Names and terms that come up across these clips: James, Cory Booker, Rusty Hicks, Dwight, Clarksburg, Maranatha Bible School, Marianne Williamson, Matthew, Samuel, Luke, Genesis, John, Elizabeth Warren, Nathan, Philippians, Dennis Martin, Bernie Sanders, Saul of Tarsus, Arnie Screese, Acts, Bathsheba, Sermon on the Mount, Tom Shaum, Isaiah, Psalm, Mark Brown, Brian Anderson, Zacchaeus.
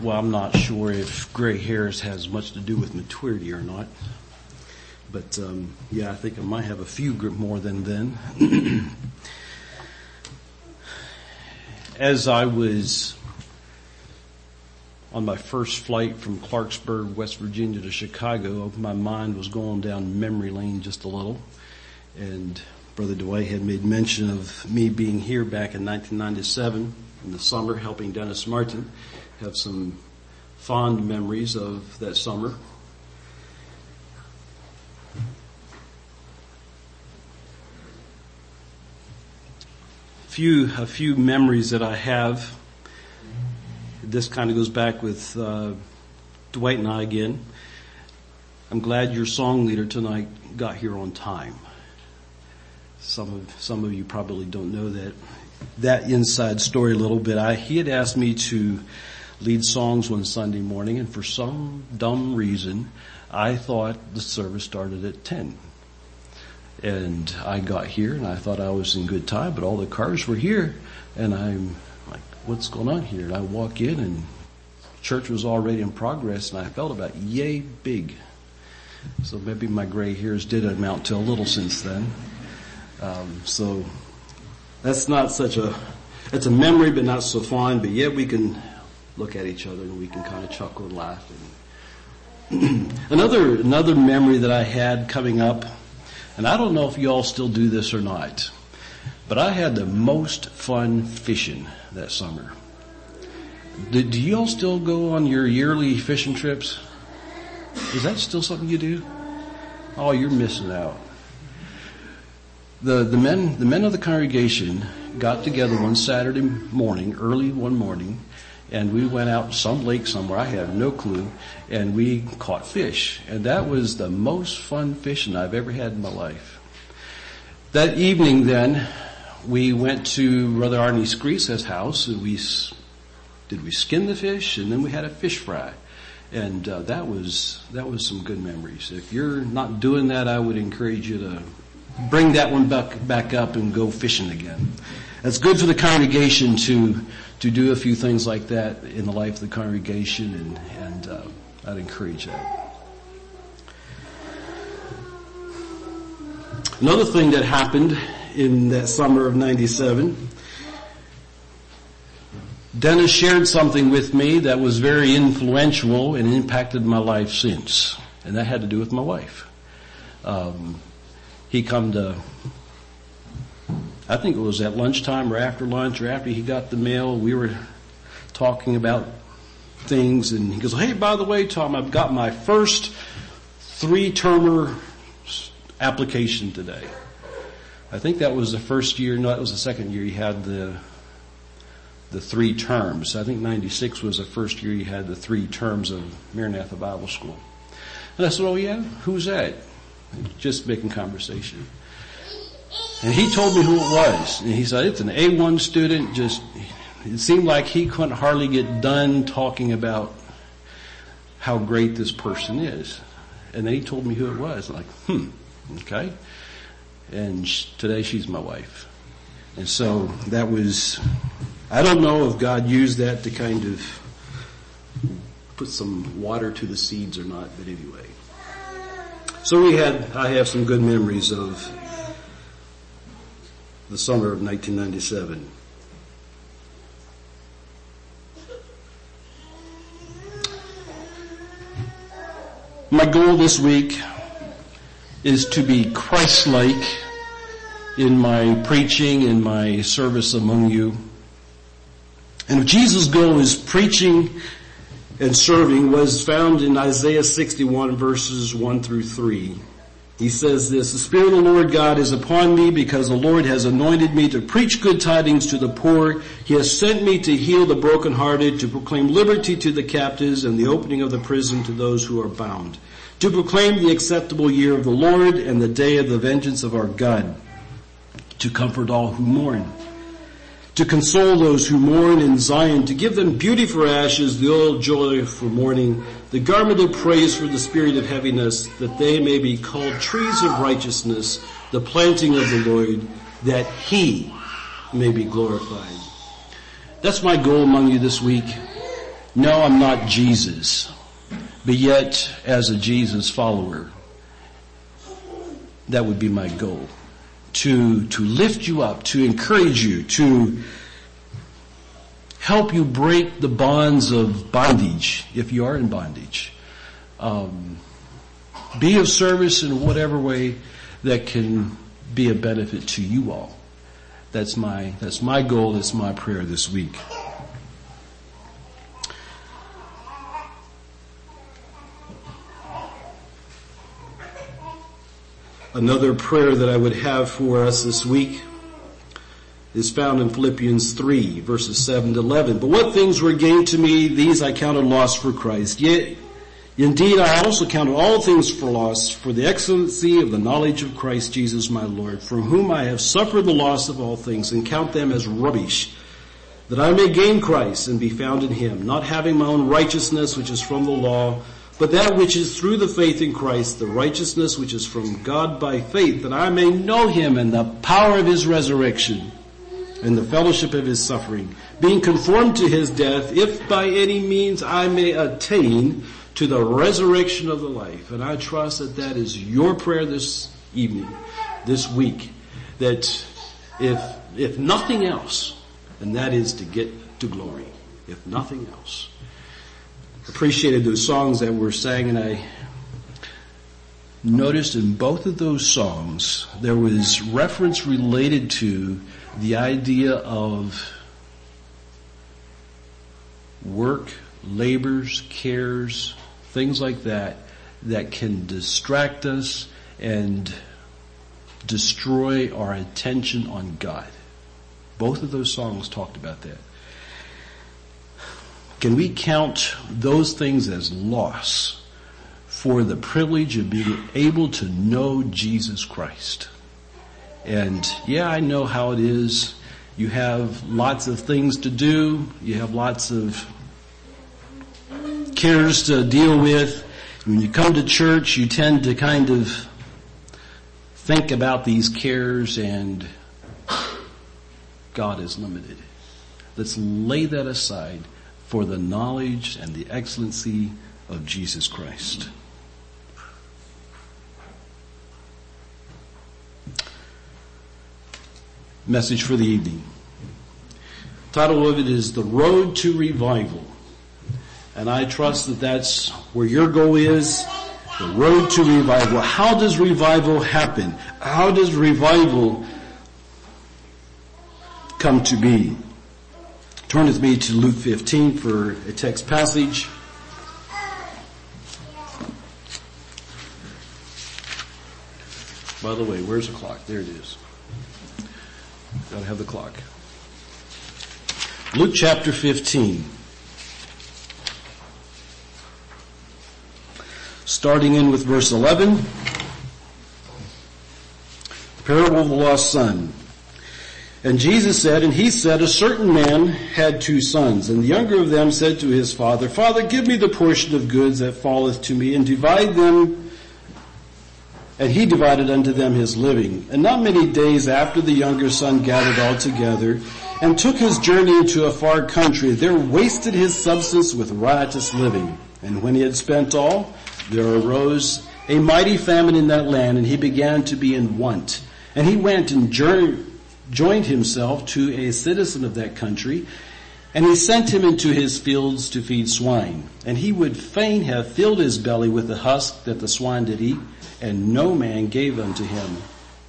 Well, I'm not sure if gray hairs has much to do with maturity or not. But, I think I might have a few more than then. As I was on my first flight from Clarksburg, West Virginia to Chicago, my mind was going down memory lane just a little. And Brother Dwight had made mention of me being here back in 1997 in the summer helping Dennis Martin. Have some fond memories of that summer. A few memories that I have. This kind of goes back with Dwight and I again. I'm glad your song leader tonight got here on time. Some of you probably don't know that inside story a little bit. He had asked me to lead songs one Sunday morning, and for some dumb reason, I thought the service started at 10. And I got here, and I thought I was in good time, but all the cars were here. And I'm like, what's going on here? And I walk in, and church was already in progress, and I felt about yay big. So maybe my gray hairs did amount to a little since then. So that's not such a... It's a memory, but not so fond, but yet we can look at each other and we can kind of chuckle and laugh. And another memory that I had coming up, and I don't know if you all still do this or not, but I had the most fun fishing that summer. Do you all still go on your yearly fishing trips? Is that still something you do? Oh, you're missing out. The men of the congregation got together one Saturday morning, early one morning, and we went out some lake somewhere, I have no clue, and we caught fish. And that was the most fun fishing I've ever had in my life. That evening then, we went to Brother Arnie Screese's house, and we skin the fish, and then we had a fish fry. And that was some good memories. If you're not doing that, I would encourage you to bring that one back up and go fishing again. It's good for the congregation to do a few things like that in the life of the congregation, and I'd encourage that. Another thing that happened in that summer of 97, Dennis shared something with me that was very influential and impacted my life since, and that had to do with my wife. He come to, I think it was at lunchtime or after lunch or after he got the mail, we were talking about things, and he goes, hey, by the way, Tom, I've got my first 3-termer application today. I think that was the first year, no, that was the second year he had the 3 terms. I think 96 was the first year he had the 3 terms of Maranatha Bible School. And I said, oh yeah, who's that? Just making conversation. And he told me who it was. And he said, it's an A1 student. Just, it seemed like he couldn't hardly get done talking about how great this person is. And then he told me who it was. I'm like, okay. And today she's my wife. And so that was, I don't know if God used that to kind of put some water to the seeds or not, but anyway. So I have some good memories of the summer of 1997. My goal this week is to be Christ-like in my preaching, in my service among you. And if Jesus' goal is preaching and serving was found in Isaiah 61 verses 1 through 3. He says this, the Spirit of the Lord God is upon me because the Lord has anointed me to preach good tidings to the poor. He has sent me to heal the brokenhearted, to proclaim liberty to the captives and the opening of the prison to those who are bound, to proclaim the acceptable year of the Lord and the day of the vengeance of our God, to comfort all who mourn. To console those who mourn in Zion, to give them beauty for ashes, the oil of joy for mourning, the garment of praise for the spirit of heaviness, that they may be called trees of righteousness, the planting of the Lord, that he may be glorified. That's my goal among you this week. No, I'm not Jesus, but yet as a Jesus follower, that would be my goal. To lift you up, to encourage you, to help you break the bonds of bondage, if you are in bondage. Be of service in whatever way that can be a benefit to you all. That's my goal, that's my prayer this week. Another prayer that I would have for us this week is found in Philippians 3, verses 7 to 11. But what things were gained to me, these I counted loss for Christ. Yet, indeed, I also counted all things for loss for the excellency of the knowledge of Christ Jesus my Lord, from whom I have suffered the loss of all things, and count them as rubbish, that I may gain Christ and be found in him, not having my own righteousness which is from the law, but that which is through the faith in Christ, the righteousness which is from God by faith, that I may know him and the power of his resurrection and the fellowship of his suffering, being conformed to his death, if by any means I may attain to the resurrection of the life. And I trust that that is your prayer this evening, this week, that if nothing else, and that is to get to glory, if nothing else. Appreciated those songs that were sang, and I noticed in both of those songs there was reference related to the idea of work, labors, cares, things like that can distract us and destroy our attention on God. Both of those songs talked about that. Can we count those things as loss for the privilege of being able to know Jesus Christ? And yeah, I know how it is. You have lots of things to do. You have lots of cares to deal with. When you come to church, you tend to kind of think about these cares, and God is limited. Let's lay that aside for the knowledge and the excellency of Jesus Christ. Message for the evening. Title of it is The Road to Revival. And I trust that that's where your goal is, the road to revival. How does revival happen? How does revival come to be? Turn with me to Luke 15 for a text passage. By the way, where's the clock? There it is. Gotta have the clock. Luke chapter 15. Starting in with verse 11. Parable of the Lost Son. And Jesus said, and he said, a certain man had two sons, and the younger of them said to his father, Father, give me the portion of goods that falleth to me, and divide them. And he divided unto them his living. And not many days after, the younger son gathered all together, and took his journey into a far country. There wasted his substance with riotous living. And when he had spent all, there arose a mighty famine in that land, and he began to be in want. And he went and joined himself to a citizen of that country, and he sent him into his fields to feed swine. And he would fain have filled his belly with the husk that the swine did eat, and no man gave unto him.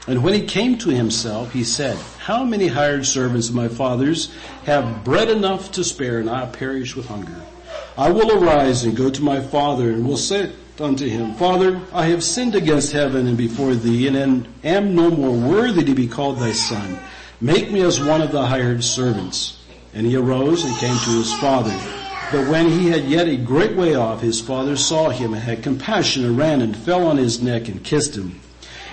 And when he came to himself, he said, How many hired servants of my father's have bread enough to spare, and I perish with hunger? I will arise and go to my father, and will say unto him, Father, I have sinned against heaven and before thee, and am no more worthy to be called thy son. Make me as one of the hired servants. And he arose and came to his father. But when he had yet a great way off, his father saw him, and had compassion, and ran and fell on his neck, and kissed him.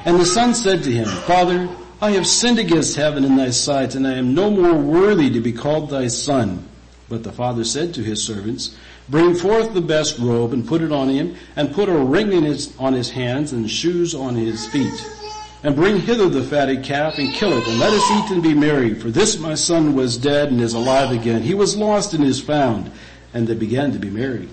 And the son said to him, Father, I have sinned against heaven in thy sight, and I am no more worthy to be called thy son. But the father said to his servants, Bring forth the best robe, and put it on him, and put a ring on his hands, and shoes on his feet. And bring hither the fatted calf, and kill it, and let us eat and be merry. For this my son was dead, and is alive again. He was lost, and is found. and they began to be merry.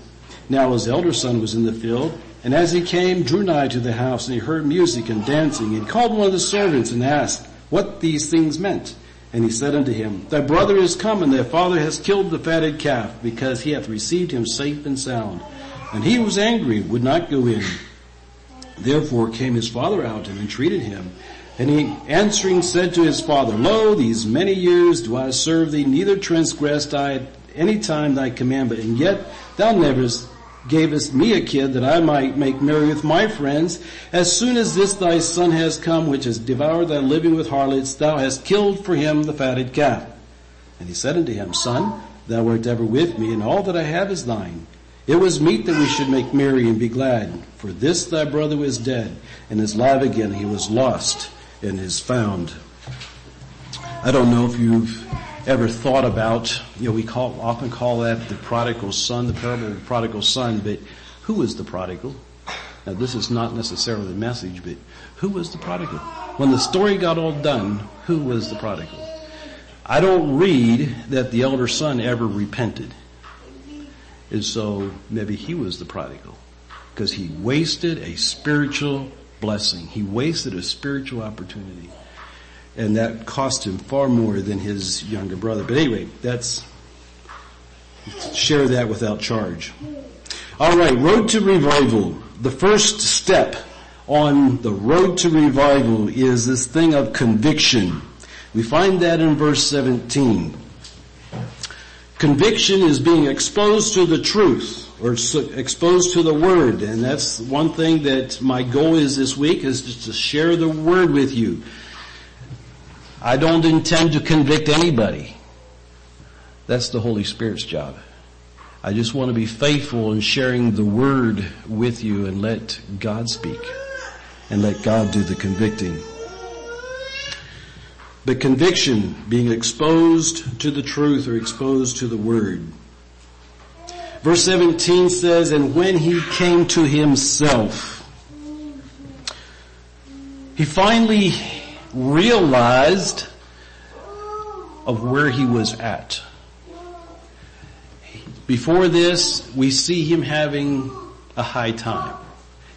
Now his elder son was in the field, and as he came, drew nigh to the house, and he heard music and dancing, and called one of the servants and asked what these things meant. And he said unto him, Thy brother is come, and thy father has killed the fatted calf, because he hath received him safe and sound. And he was angry, would not go in. Therefore came his father out and entreated him. And he answering said to his father, Lo, these many years do I serve thee, neither transgressed I at any time thy commandment, and yet thou never gavest me a kid that I might make merry with my friends. As soon as this thy son has come, which has devoured thy living with harlots, thou hast killed for him the fatted calf. And he said unto him, Son, thou wert ever with me, and all that I have is thine. It was meet that we should make merry and be glad, for this thy brother was dead, and is alive again. He was lost and is found. I don't know if you've ever thought about, we often call that the prodigal son, the parable of the prodigal son, but who is the prodigal? Now this is not necessarily the message, but who was the prodigal? When the story got all done, who was the prodigal? I don't read that the elder son ever repented. And so maybe he was the prodigal, because he wasted a spiritual blessing. He wasted a spiritual opportunity. And that cost him far more than his younger brother. But anyway, share that without charge. All right, road to revival. The first step on the road to revival is this thing of conviction. We find that in verse 17. Conviction is being exposed to the truth, or exposed to the Word. And that's one thing that my goal is this week, is just to share the Word with you. I don't intend to convict anybody. That's the Holy Spirit's job. I just want to be faithful in sharing the Word with you and let God speak and let God do the convicting. But conviction, being exposed to the truth or exposed to the Word. Verse 17 says, And when he came to himself, he finally realized of where he was at. Before this, we see him having a high time.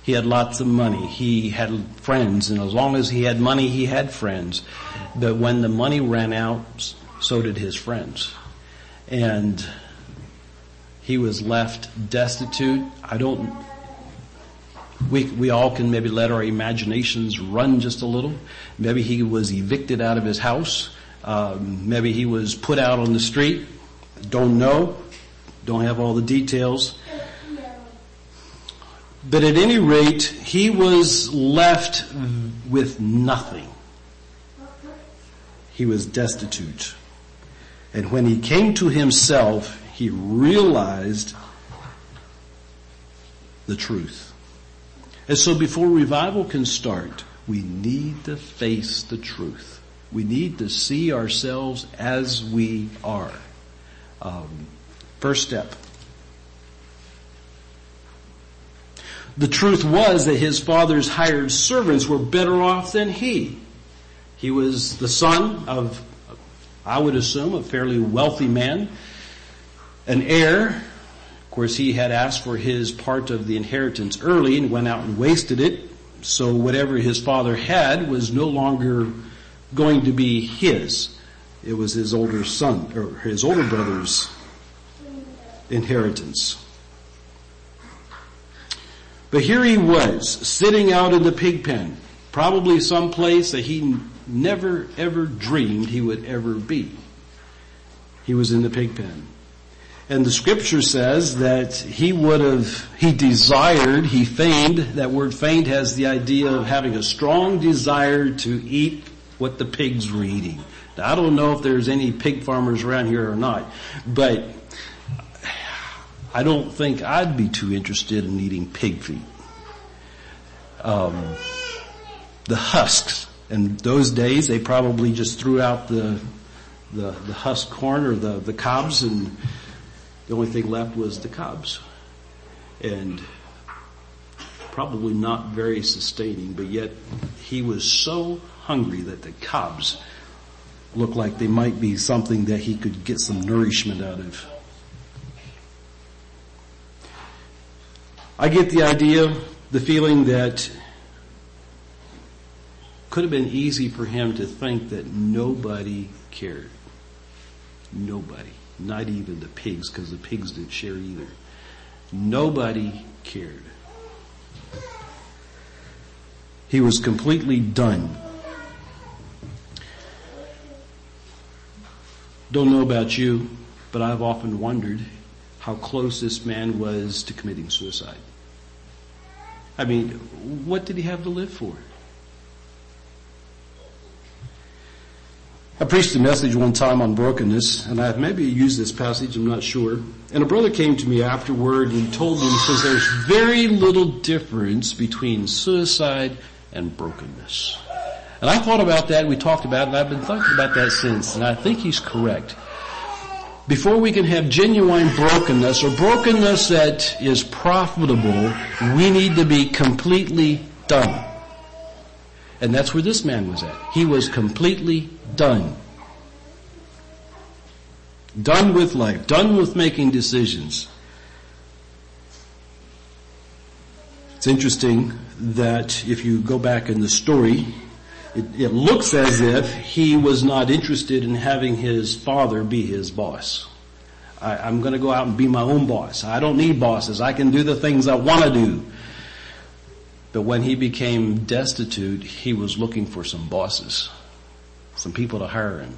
He had lots of money. He had friends, and as long as he had money, he had friends. But when the money ran out, so did his friends. And he was left destitute. We all can maybe let our imaginations run just a little. Maybe he was evicted out of his house. Maybe he was put out on the street. Don't know. Don't have all the details. But at any rate, he was left with nothing. He was destitute. And when he came to himself, he realized the truth. And so before revival can start, we need to face the truth. We need to see ourselves as we are. First step. The truth was that his father's hired servants were better off than he. He was the son of, I would assume, a fairly wealthy man, an heir. Of course, he had asked for his part of the inheritance early and went out and wasted it. So whatever his father had was no longer going to be his. It was his older son, or his older brother's inheritance. But here he was, sitting out in the pig pen, probably someplace that he never, ever dreamed he would ever be. He was in the pig pen. And the scripture says that he feigned, that word feigned has the idea of having a strong desire to eat what the pigs were eating. Now, I don't know if there's any pig farmers around here or not, but I don't think I'd be too interested in eating pig feet. The husks. In those days, they probably just threw out the husk corn or the cobs, and the only thing left was the cobs. And probably not very sustaining, but yet he was so hungry that the cobs looked like they might be something that he could get some nourishment out of. I get the idea, the feeling that could have been easy for him to think that nobody cared. Nobody. Not even the pigs, because the pigs didn't share either. Nobody cared. He was completely done. Don't know about you, but I've often wondered how close this man was to committing suicide. I mean, what did he have to live for? I preached a message one time on brokenness, and I maybe used this passage, I'm not sure. And a brother came to me afterward and told me, he says, there's very little difference between suicide and brokenness. And I thought about that, we talked about it, and I've been thinking about that since, and I think he's correct. Before we can have genuine brokenness, or brokenness that is profitable, we need to be completely done. And that's where this man was at. He was completely done. Done with life. Done with making decisions. It's interesting that if you go back in the story, it looks as if he was not interested in having his father be his boss. I'm going to go out and be my own boss. I don't need bosses. I can do the things I want to do. But when he became destitute, he was looking for some bosses, some people to hire him.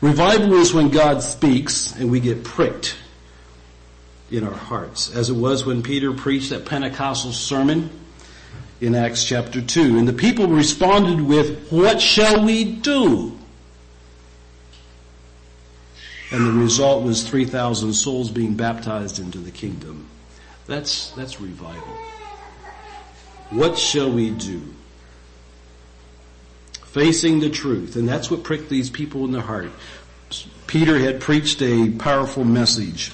Revival is when God speaks and we get pricked in our hearts, as it was when Peter preached that Pentecostal sermon in Acts chapter 2. And the people responded with, "What shall we do?" And the result was 3,000 souls being baptized into the kingdom. That's revival. What shall we do? Facing the truth. And that's what pricked these people in the heart. Peter had preached a powerful message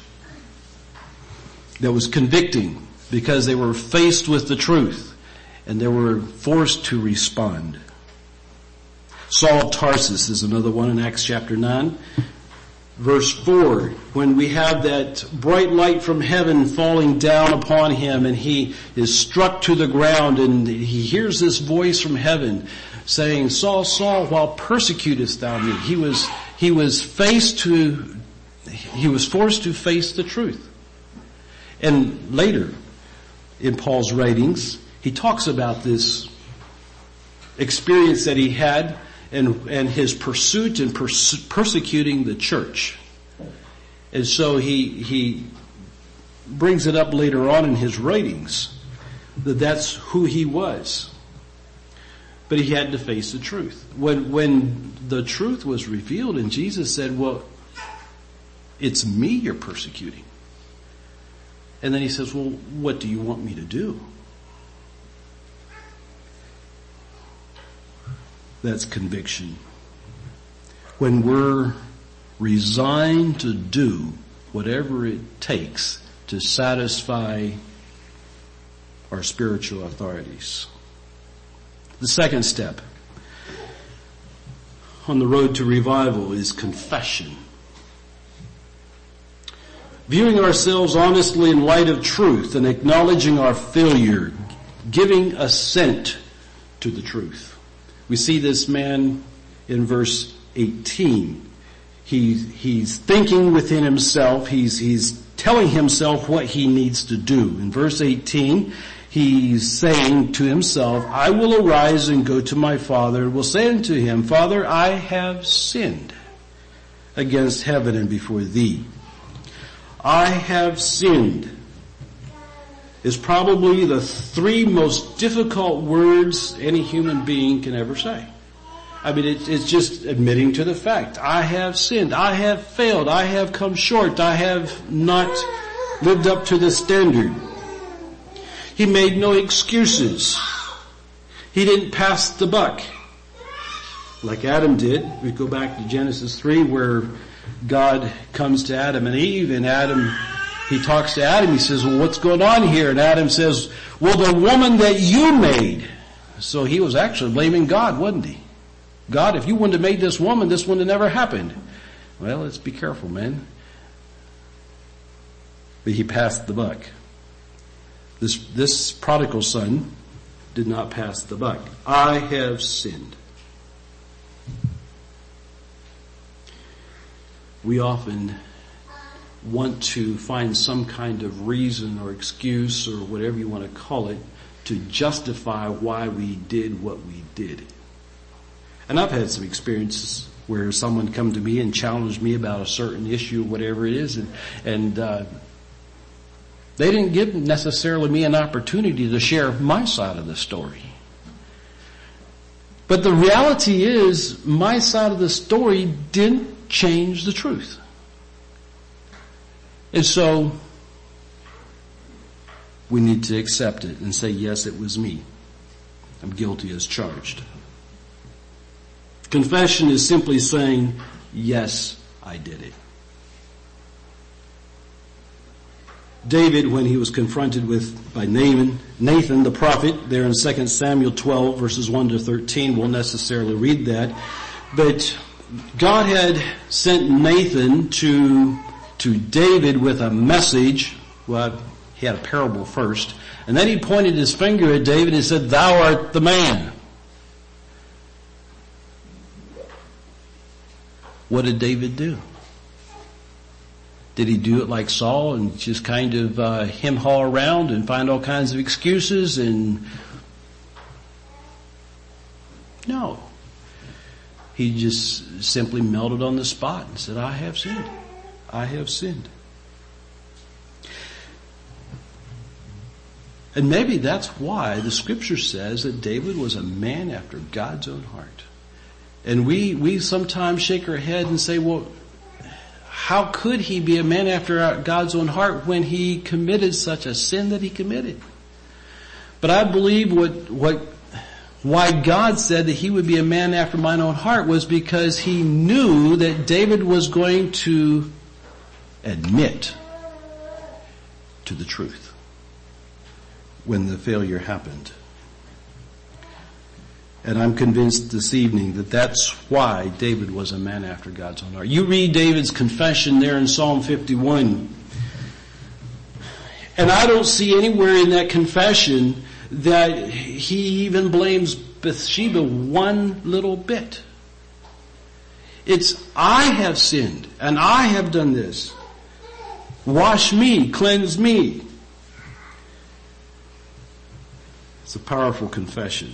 that was convicting because they were faced with the truth and they were forced to respond. Saul of Tarsus is another one in Acts chapter 9. Verse 4, when we have that bright light from heaven falling down upon him and he is struck to the ground and he hears this voice from heaven saying, "Saul, Saul, why persecutest thou me?" He was forced to face the truth. And later in Paul's writings, he talks about this experience that he had and his pursuit and persecuting the church. And so he brings it up later on in his writings that that's who he was. But he had to face the truth. When the truth was revealed and Jesus said, "Well, it's me you're persecuting." And then he says, "Well, what do you want me to do?" That's conviction. When we're resigned to do whatever it takes to satisfy our spiritual authorities. The second step on the road to revival is confession. Viewing ourselves honestly in light of truth and acknowledging our failure, giving assent to the truth. We see this man in verse 18. He's thinking within himself. He's telling himself what he needs to do. In verse 18, he's saying to himself, "I will arise and go to my father, and will say unto him, Father, I have sinned against heaven and before thee." "I have sinned" is probably the three most difficult words any human being can ever say. I mean, it's just admitting to the fact. I have sinned. I have failed. I have come short. I have not lived up to the standard. He made no excuses. He didn't pass the buck like Adam did. We go back to Genesis 3 where God comes to Adam and Eve, and he talks to Adam. He says, "Well, what's going on here?" And Adam says, "Well, the woman that you made." So he was actually blaming God, wasn't he? "God, if you wouldn't have made this woman, this wouldn't have never happened." Well, let's be careful, man. but he passed the buck. This prodigal son did not pass the buck. I have sinned. We often want to find some kind of reason or excuse or whatever you want to call it to justify why we did what we did. And I've had some experiences where someone come to me and challenged me about a certain issue, whatever it is, and they didn't give necessarily me an opportunity to share my side of the story. But the reality is, my side of the story didn't change the truth. And so, we need to accept it and say, yes, it was me. I'm guilty as charged. Confession is simply saying, yes, I did it. David, when he was confronted with by Nathan the prophet, there in 2 Samuel 12, verses 1 to 13, won't necessarily read that. But God had sent Nathan to David with a message. Well, he had a parable first. And then he pointed his finger at David and said, "Thou art the man." What did David do? Did he do it like Saul and just kind of hem-haw around and find all kinds of excuses? And no. He just simply melted on the spot and said, "I have sinned. I have sinned." And maybe that's why the scripture says that David was a man after God's own heart. And we sometimes shake our head and say, well, how could he be a man after God's own heart when he committed such a sin that he committed? But I believe why God said that he would be a man after mine own heart was because he knew that David was going to admit to the truth when the failure happened. And I'm convinced this evening that that's why David was a man after God's own heart. You read David's confession there in Psalm 51. And I don't see anywhere in that confession that he even blames Bathsheba one little bit. It's, I have sinned and I have done this. Wash me, cleanse me. It's a powerful confession.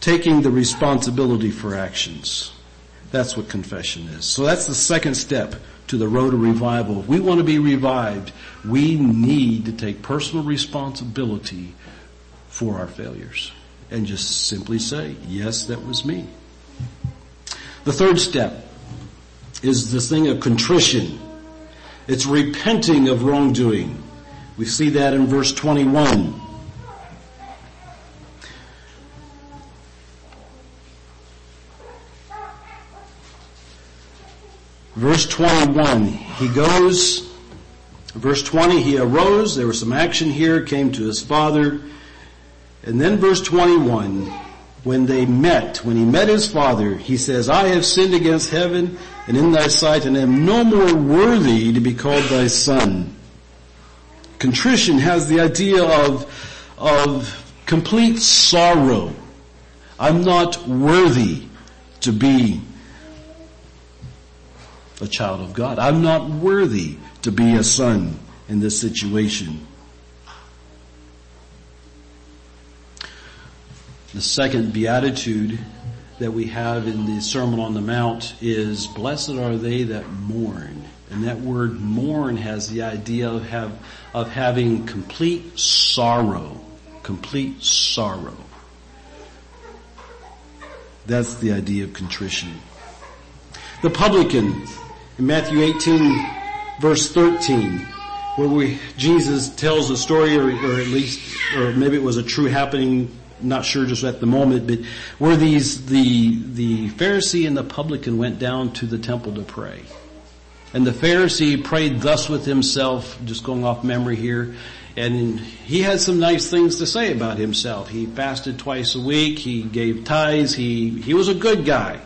Taking the responsibility for actions. That's what confession is. So that's the second step to the road of revival. If we want to be revived, we need to take personal responsibility for our failures and just simply say, yes, that was me. The third step is this thing of contrition. It's repenting of wrongdoing. We see that in verse 21. Verse 21, he arose, there was some action here, came to his father. And then verse 21, when he met his father, he says, "I have sinned against heaven and in thy sight, and am no more worthy to be called thy son." Contrition has the idea of complete sorrow. I'm not worthy to be a child of God. I'm not worthy to be a son in this situation. The second beatitude that we have in the Sermon on the Mount is, "Blessed are they that mourn." And that word mourn has the idea of having complete sorrow. Complete sorrow. That's the idea of contrition. The publican, in Matthew 18, verse 13, where Jesus tells a story, or at least, or maybe it was a true happening, not sure just at the moment, but where the Pharisee and the publican went down to the temple to pray. And the Pharisee prayed thus with himself, just going off memory here, and he had some nice things to say about himself. He fasted twice a week, he gave tithes, he was a good guy.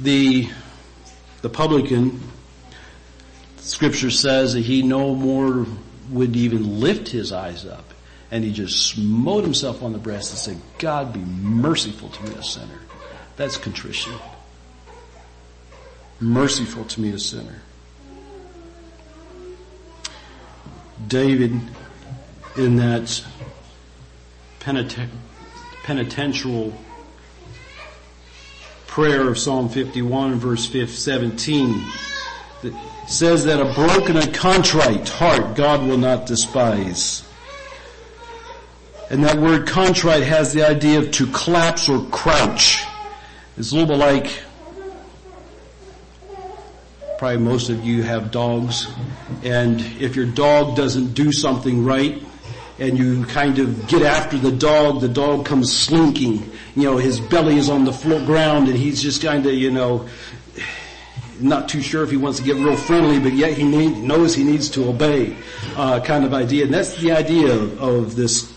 The publican Scripture says that he no more would even lift his eyes up. And he just smote himself on the breast and said, God, be merciful to me, a sinner. That's contrition. Merciful to me, a sinner. David, in that penitential prayer of Psalm 51 verse 17, that says that a broken and contrite heart God will not despise. And that word contrite has the idea of to collapse or crouch. It's a little bit like, probably most of you have dogs, and if your dog doesn't do something right, and you kind of get after the dog comes slinking. You know, his belly is on the ground and he's just kind of, you know, not too sure if he wants to get real friendly, but yet he knows he needs to obey, kind of idea. And that's the idea of this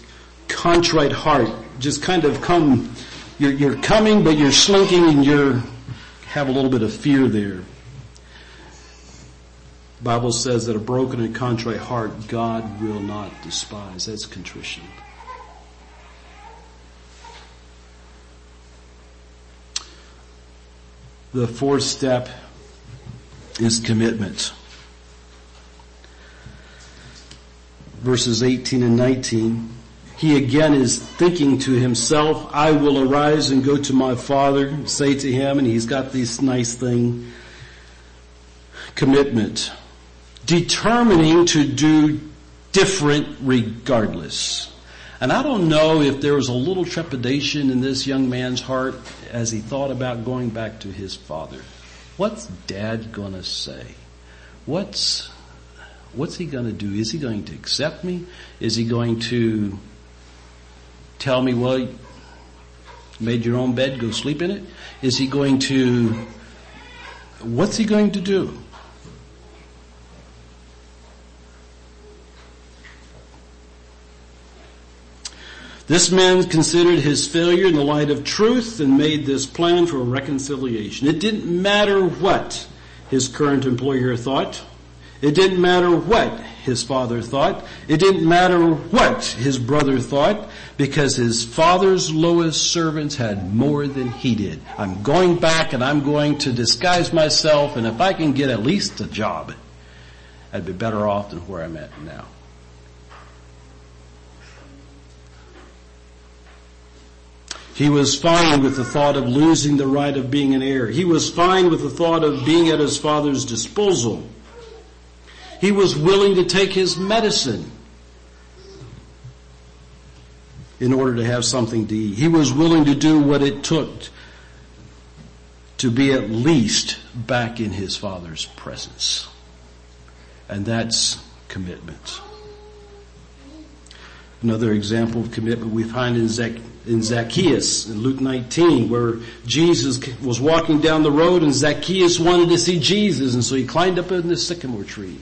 contrite heart. Just kind of come, you're coming, but you're slinking and you have a little bit of fear there. Bible says that a broken and contrite heart God will not despise. That's contrition. The fourth step is commitment. Verses 18 and 19. He again is thinking to himself, I will arise and go to my father, say to him, and he's got this nice thing, commitment. Determining to do different regardless. And I don't know if there was a little trepidation in this young man's heart as he thought about going back to his father. What's Dad gonna say? What's he gonna do? Is he going to accept me? Is he going to tell me, well, you made your own bed, go sleep in it? Is he going to, what's he going to do? This man considered his failure in the light of truth and made this plan for reconciliation. It didn't matter what his current employer thought. It didn't matter what his father thought. It didn't matter what his brother thought, because his father's lowest servants had more than he did. I'm going back and I'm going to disguise myself, and if I can get at least a job, I'd be better off than where I'm at now. He was fine with the thought of losing the right of being an heir. He was fine with the thought of being at his father's disposal. He was willing to take his medicine in order to have something to eat. He was willing to do what it took to be at least back in his father's presence. And that's commitment. Another example of commitment we find in Zacchaeus, in Luke 19, where Jesus was walking down the road and Zacchaeus wanted to see Jesus, and so he climbed up in the sycamore tree.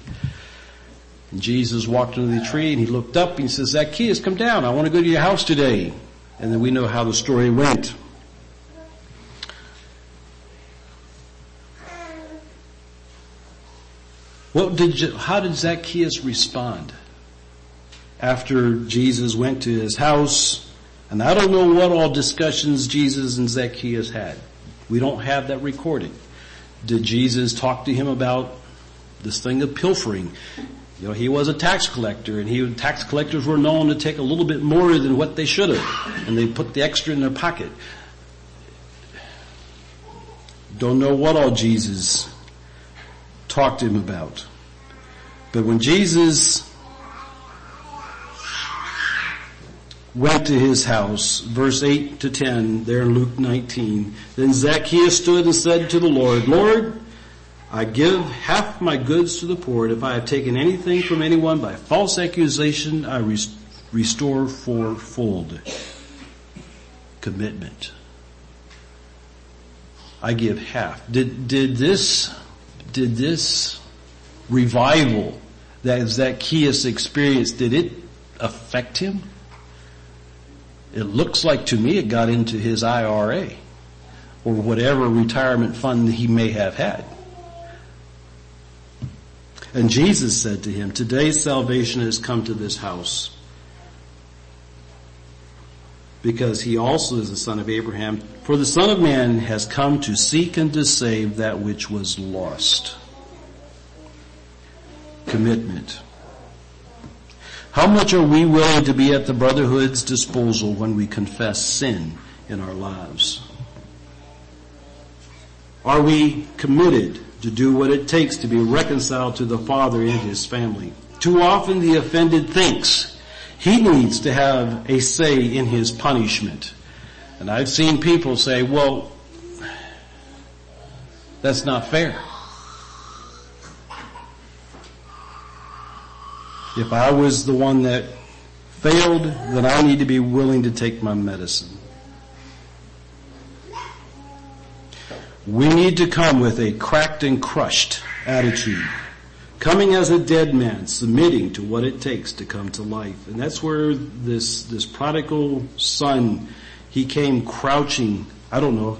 And Jesus walked under the tree and he looked up and he says, Zacchaeus, come down, I want to go to your house today. And then we know how the story went. How did Zacchaeus respond after Jesus went to his house? And I don't know what all discussions Jesus and Zacchaeus had. We don't have that recorded. Did Jesus talk to him about this thing of pilfering? You know, he was a tax collector, and tax collectors were known to take a little bit more than what they should have, and they put the extra in their pocket. Don't know what all Jesus talked to him about. But when Jesus went to his house, verse 8 to 10, there in Luke 19. Then Zacchaeus stood and said to the Lord, Lord, I give half my goods to the poor, and if I have taken anything from anyone by false accusation, I restore fourfold. Commitment. I give half. Did this revival that Zacchaeus experienced, did it affect him? It looks like to me it got into his IRA or whatever retirement fund he may have had. And Jesus said to him, "Today salvation has come to this house, because he also is the son of Abraham. For the Son of Man has come to seek and to save that which was lost." Commitment. How much are we willing to be at the brotherhood's disposal when we confess sin in our lives? Are we committed to do what it takes to be reconciled to the Father and his family? Too often the offended thinks he needs to have a say in his punishment. And I've seen people say, well, that's not fair. If I was the one that failed, then I need to be willing to take my medicine. We need to come with a cracked and crushed attitude, coming as a dead man, submitting to what it takes to come to life. And that's where this prodigal son, he came crouching. I don't know.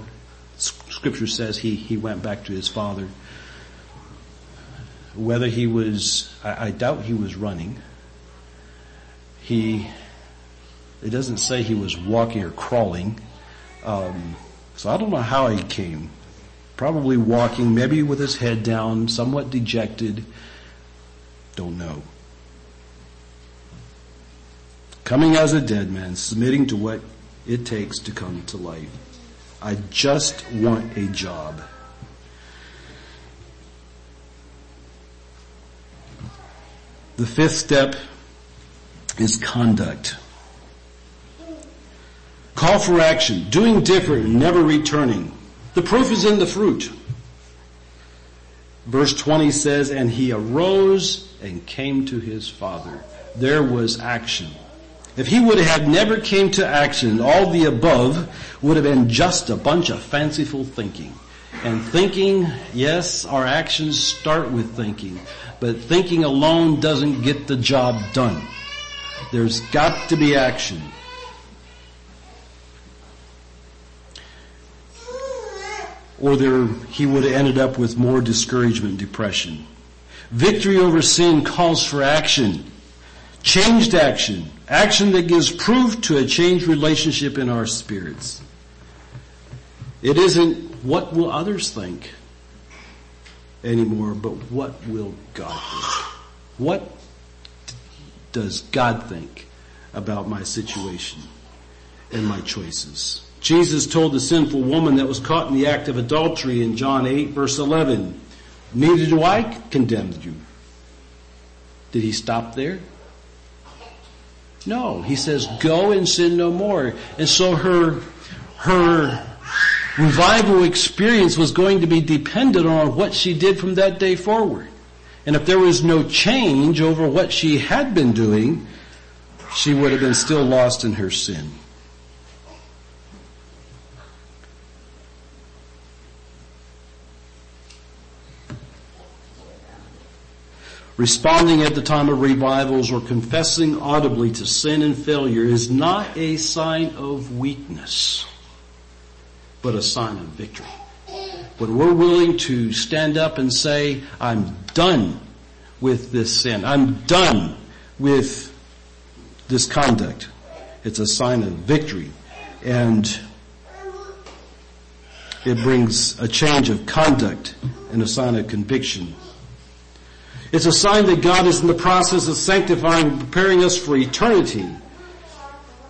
Scripture says he went back to his father. Whether he was, I doubt he was running. It doesn't say he was walking or crawling. So I don't know how he came. Probably walking, maybe with his head down, somewhat dejected. Don't know. Coming as a dead man, submitting to what it takes to come to life. I just want a job. The fifth step is conduct. Call for action, doing different and never returning. The proof is in the fruit. Verse 20 says, "And he arose and came to his father." There was action. If he would have never came to action, all the above would have been just a bunch of fanciful thinking. And thinking, yes, our actions start with thinking, but thinking alone doesn't get the job done. There's got to be action. Or he would have ended up with more discouragement, depression. Victory over sin calls for action. Changed action. Action that gives proof to a changed relationship in our spirits. It isn't what will others think anymore, but what will God think? What does God think about my situation and my choices? Jesus told the sinful woman that was caught in the act of adultery in John 8, verse 11, "Neither do I condemn you." Did he stop there? No. He says, "Go and sin no more." And so her revival experience was going to be dependent on what she did from that day forward. And if there was no change over what she had been doing, she would have been still lost in her sin. Responding at the time of revivals or confessing audibly to sin and failure is not a sign of weakness, but a sign of victory. When we're willing to stand up and say, "I'm done with this sin. I'm done with this conduct," it's a sign of victory. And it brings a change of conduct and a sign of conviction. It's a sign that God is in the process of sanctifying and preparing us for eternity.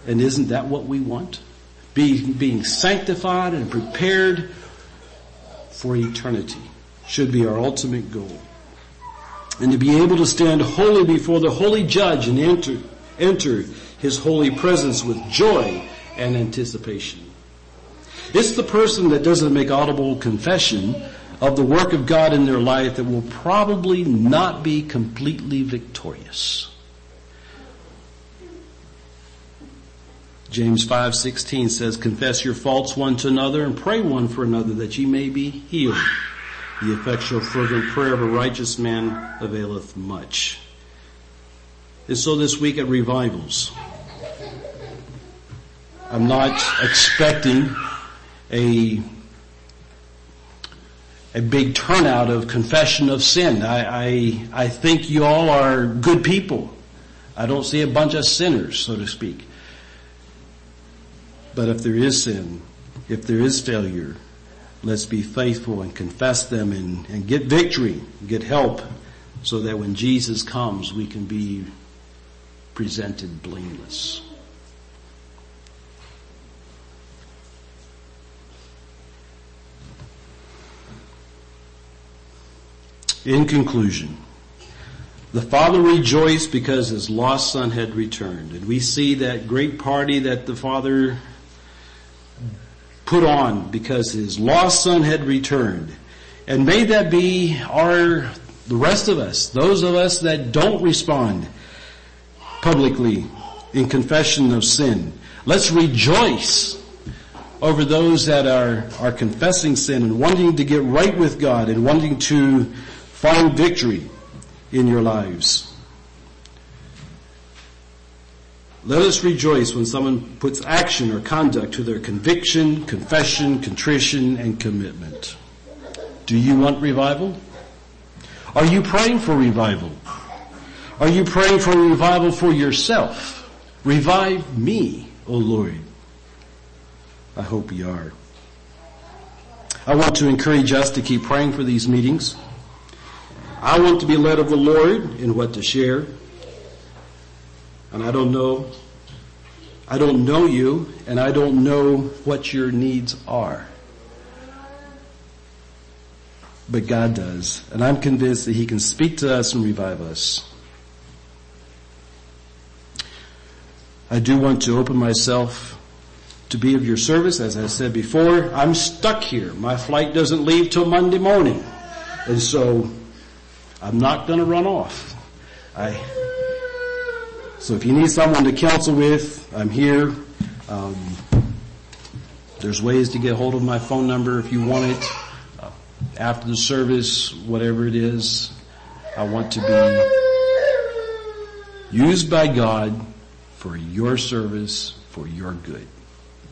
And isn't that what we want? Being sanctified and prepared for eternity should be our ultimate goal. And to be able to stand holy before the holy judge and enter his holy presence with joy and anticipation. It's the person that doesn't make audible confession of the work of God in their life that will probably not be completely victorious. James 5:16 says, "Confess your faults one to another and pray one for another that ye may be healed. The effectual fervent prayer of a righteous man availeth much." And so this week at revivals, I'm not expecting a a big turnout of confession of sin. I think you all are good people. I don't see a bunch of sinners, so to speak. But if there is sin, if there is failure, let's be faithful and confess them and get victory, get help, so that when Jesus comes, we can be presented blameless. In conclusion, the father rejoiced because his lost son had returned. And we see that great party that the father put on because his lost son had returned. And may that be the rest of us, those of us that don't respond publicly in confession of sin. Let's rejoice over those that are confessing sin and wanting to get right with God and wanting to find victory in your lives. Let us rejoice when someone puts action or conduct to their conviction, confession, contrition, and commitment. Do you want revival? Are you praying for revival? Are you praying for revival for yourself? Revive me, O Lord. I hope you are. I want to encourage us to keep praying for these meetings. I want to be led of the Lord in what to share. And I don't know you, and I don't know what your needs are. But God does. And I'm convinced that He can speak to us and revive us. I do want to open myself to be of your service. As I said before, I'm stuck here. My flight doesn't leave till Monday morning. And so I'm not going to run off. So if you need someone to counsel with, I'm here. There's ways to get hold of my phone number if you want it. After the service, whatever it is, I want to be used by God for your service, for your good.